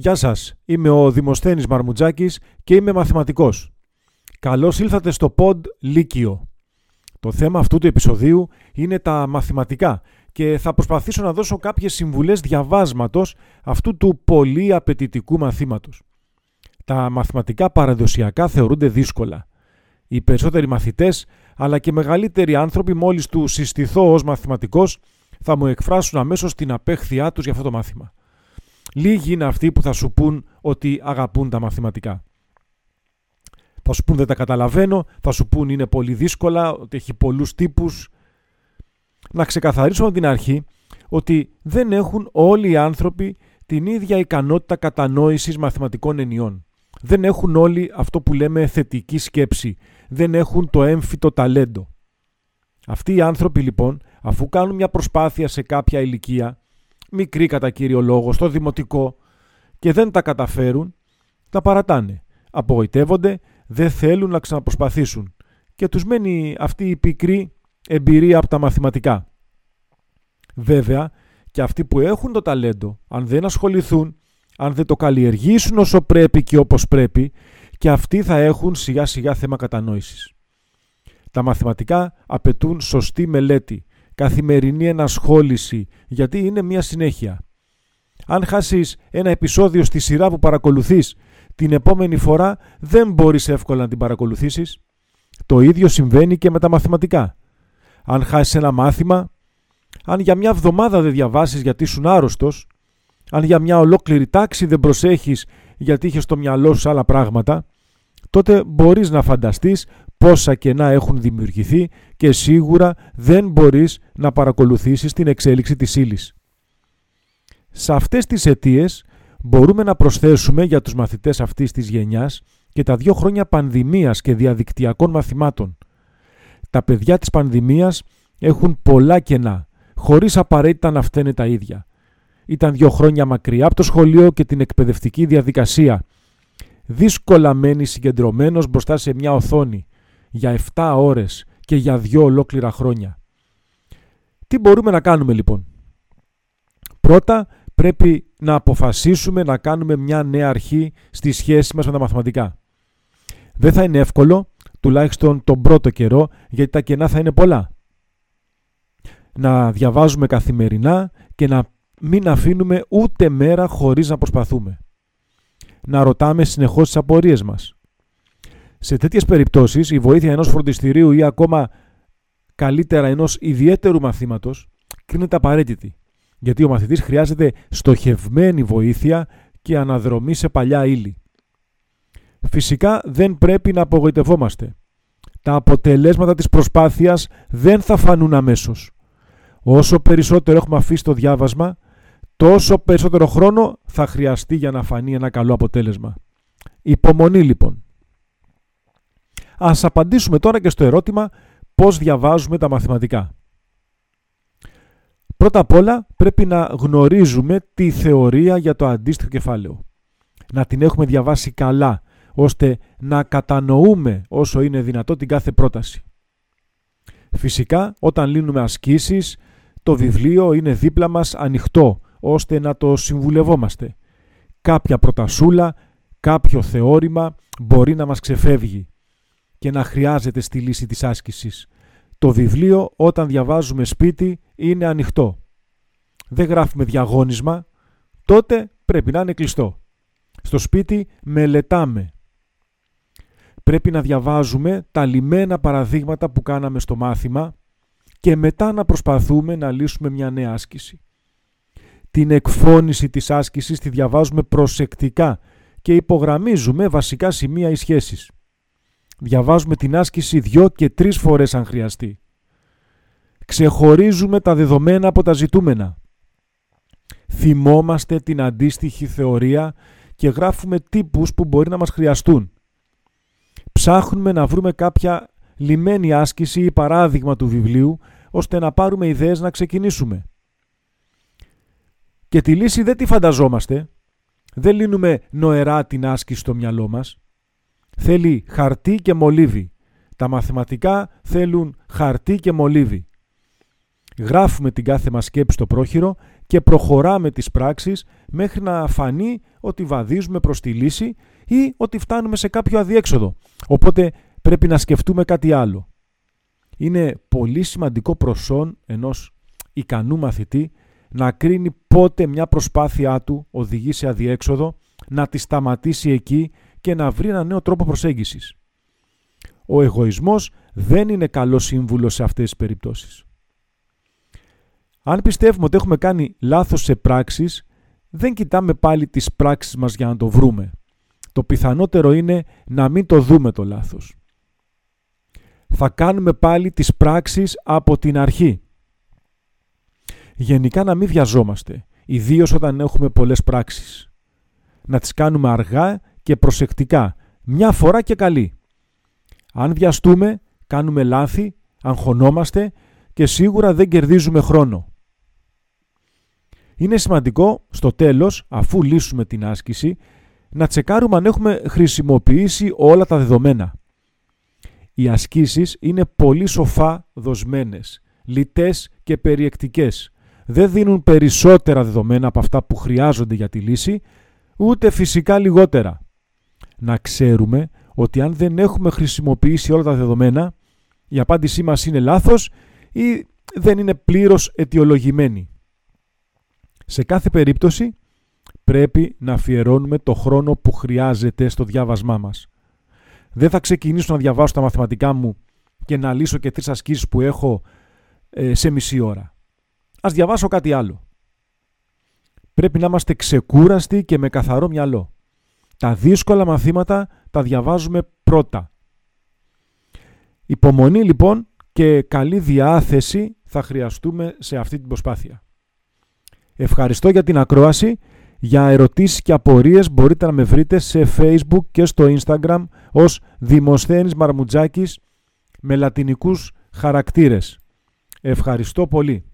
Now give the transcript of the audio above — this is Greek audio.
Γεια σας, είμαι ο Δημοσθένης Μαρμουτζάκης και είμαι μαθηματικός. Καλώς ήλθατε στο Pod Λύκειο. Το θέμα αυτού του επεισοδίου είναι τα μαθηματικά και θα προσπαθήσω να δώσω κάποιες συμβουλές διαβάσματος αυτού του πολύ απαιτητικού μαθήματος. Τα μαθηματικά παραδοσιακά θεωρούνται δύσκολα. Οι περισσότεροι μαθητές αλλά και μεγαλύτεροι άνθρωποι μόλις τους συστηθώ ως μαθηματικός θα μου εκφράσουν αμέσως την απέχθειά τους για αυτό το μάθημα. Λίγοι είναι αυτοί που θα σου πούν ότι αγαπούν τα μαθηματικά. Θα σου πούν δεν τα καταλαβαίνω, θα σου πούν είναι πολύ δύσκολα, ότι έχει πολλούς τύπους. Να ξεκαθαρίσω από την αρχή ότι δεν έχουν όλοι οι άνθρωποι την ίδια ικανότητα κατανόησης μαθηματικών ενιών. Δεν έχουν όλοι αυτό που λέμε θετική σκέψη. Δεν έχουν το έμφυτο ταλέντο. Αυτοί οι άνθρωποι λοιπόν, αφού κάνουν μια προσπάθεια σε κάποια ηλικία, μικρή κατά κύριο λόγο, στο δημοτικό, και δεν τα καταφέρουν, τα παρατάνε. Απογοητεύονται, δεν θέλουν να ξαναπροσπαθήσουν και τους μένει αυτή η πικρή εμπειρία από τα μαθηματικά. Βέβαια, και αυτοί που έχουν το ταλέντο, αν δεν ασχοληθούν, αν δεν το καλλιεργήσουν όσο πρέπει και όπως πρέπει, και αυτοί θα έχουν σιγά σιγά θέμα κατανόησης. Τα μαθηματικά απαιτούν σωστή μελέτη, καθημερινή ενασχόληση, γιατί είναι μια συνέχεια. Αν χάσεις ένα επεισόδιο στη σειρά που παρακολουθείς, την επόμενη φορά δεν μπορείς εύκολα να την παρακολουθήσεις. Το ίδιο συμβαίνει και με τα μαθηματικά. Αν χάσεις ένα μάθημα, αν για μια εβδομάδα δεν διαβάσεις γιατί ήσουν άρρωστος, αν για μια ολόκληρη τάξη δεν προσέχεις γιατί είχες στο μυαλό σου άλλα πράγματα, τότε μπορείς να φανταστείς πόσα κενά έχουν δημιουργηθεί και σίγουρα δεν μπορείς να παρακολουθήσεις την εξέλιξη της ύλης. Σε αυτές τις αιτίες μπορούμε να προσθέσουμε για τους μαθητές αυτής της γενιάς και τα 2 χρόνια πανδημίας και διαδικτυακών μαθημάτων. Τα παιδιά της πανδημίας έχουν πολλά κενά, χωρίς απαραίτητα να φταίνε τα ίδια. Ήταν 2 χρόνια μακριά από το σχολείο και την εκπαιδευτική διαδικασία. Δύσκολα μένει συγκεντρωμένος μπροστά σε μια οθόνη για 7 ώρες και για 2 ολόκληρα χρόνια. Τι μπορούμε να κάνουμε λοιπόν? Πρώτα πρέπει να αποφασίσουμε να κάνουμε μια νέα αρχή στη σχέση μας με τα μαθηματικά. Δεν θα είναι εύκολο, τουλάχιστον τον πρώτο καιρό, γιατί τα κενά θα είναι πολλά. Να διαβάζουμε καθημερινά και να μην αφήνουμε ούτε μέρα χωρίς να προσπαθούμε. Να ρωτάμε συνεχώς τις απορίες μας. Σε τέτοιες περιπτώσεις, η βοήθεια ενός φροντιστηρίου ή ακόμα καλύτερα ενός ιδιαίτερου μαθήματος κρίνεται απαραίτητη, γιατί ο μαθητής χρειάζεται στοχευμένη βοήθεια και αναδρομή σε παλιά ύλη. Φυσικά δεν πρέπει να απογοητευόμαστε. Τα αποτελέσματα της προσπάθειας δεν θα φανούν αμέσως. Όσο περισσότερο έχουμε αφήσει το διάβασμα, τόσο περισσότερο χρόνο θα χρειαστεί για να φανεί ένα καλό αποτέλεσμα. Υπομονή λοιπόν. Ας απαντήσουμε τώρα και στο ερώτημα πώς διαβάζουμε τα μαθηματικά. Πρώτα απ' όλα πρέπει να γνωρίζουμε τη θεωρία για το αντίστοιχο κεφάλαιο. Να την έχουμε διαβάσει καλά, ώστε να κατανοούμε όσο είναι δυνατό την κάθε πρόταση. Φυσικά, όταν λύνουμε ασκήσεις, το βιβλίο είναι δίπλα μας ανοιχτό, ώστε να το συμβουλευόμαστε. Κάποια προτασούλα, κάποιο θεώρημα μπορεί να μας ξεφεύγει και να χρειάζεται στη λύση της άσκησης. Το βιβλίο όταν διαβάζουμε σπίτι είναι ανοιχτό. Δεν γράφουμε διαγώνισμα, τότε πρέπει να είναι κλειστό. Στο σπίτι μελετάμε. Πρέπει να διαβάζουμε τα λυμμένα παραδείγματα που κάναμε στο μάθημα και μετά να προσπαθούμε να λύσουμε μια νέα άσκηση. Την εκφώνηση της άσκησης τη διαβάζουμε προσεκτικά και υπογραμμίζουμε βασικά σημεία ή σχέσεις. Διαβάζουμε την άσκηση 2 και 3 φορές αν χρειαστεί. Ξεχωρίζουμε τα δεδομένα από τα ζητούμενα. Θυμόμαστε την αντίστοιχη θεωρία και γράφουμε τύπους που μπορεί να μας χρειαστούν. Ψάχνουμε να βρούμε κάποια λυμμένη άσκηση ή παράδειγμα του βιβλίου, ώστε να πάρουμε ιδέες να ξεκινήσουμε. Και τη λύση δεν τη φανταζόμαστε. Δεν λύνουμε νοερά την άσκηση στο μυαλό μας. Θέλει χαρτί και μολύβι. Τα μαθηματικά θέλουν χαρτί και μολύβι. Γράφουμε την κάθε μας σκέψη στο πρόχειρο και προχωράμε τις πράξεις μέχρι να φανεί ότι βαδίζουμε προς τη λύση ή ότι φτάνουμε σε κάποιο αδιέξοδο. Οπότε πρέπει να σκεφτούμε κάτι άλλο. Είναι πολύ σημαντικό προσόν ενός ικανού μαθητή να κρίνει πότε μια προσπάθειά του οδηγεί σε αδιέξοδο, να τη σταματήσει εκεί και να βρει ένα νέο τρόπο προσέγγισης. Ο εγωισμός δεν είναι καλός σύμβουλος σε αυτές τις περιπτώσεις. Αν πιστεύουμε ότι έχουμε κάνει λάθος σε πράξεις, δεν κοιτάμε πάλι τις πράξεις μας για να το βρούμε. Το πιθανότερο είναι να μην το δούμε το λάθος. Θα κάνουμε πάλι τις πράξεις από την αρχή. Γενικά να μην βιαζόμαστε, ιδίως όταν έχουμε πολλές πράξεις. Να τις κάνουμε αργά και προσεκτικά, μια φορά και καλή. Αν βιαστούμε, κάνουμε λάθη, αγχωνόμαστε και σίγουρα δεν κερδίζουμε χρόνο. Είναι σημαντικό στο τέλος, αφού λύσουμε την άσκηση, να τσεκάρουμε αν έχουμε χρησιμοποιήσει όλα τα δεδομένα. Οι ασκήσεις είναι πολύ σοφά δοσμένες, λιτές και περιεκτικές. Δεν δίνουν περισσότερα δεδομένα από αυτά που χρειάζονται για τη λύση, ούτε φυσικά λιγότερα. Να ξέρουμε ότι αν δεν έχουμε χρησιμοποιήσει όλα τα δεδομένα, η απάντησή μας είναι λάθος ή δεν είναι πλήρως αιτιολογημένη. Σε κάθε περίπτωση πρέπει να αφιερώνουμε το χρόνο που χρειάζεται στο διάβασμά μας. Δεν θα ξεκινήσω να διαβάσω τα μαθηματικά μου και να λύσω και τις ασκήσεις που έχω σε μισή ώρα. Ας διαβάσω κάτι άλλο. Πρέπει να είμαστε ξεκούραστοι και με καθαρό μυαλό. Τα δύσκολα μαθήματα τα διαβάζουμε πρώτα. Υπομονή λοιπόν και καλή διάθεση θα χρειαστούμε σε αυτή την προσπάθεια. Ευχαριστώ για την ακρόαση. Για ερωτήσεις και απορίες μπορείτε να με βρείτε σε Facebook και στο Instagram ως Δημοσθένης Μαρμουτζάκης με λατινικούς χαρακτήρες. Ευχαριστώ πολύ.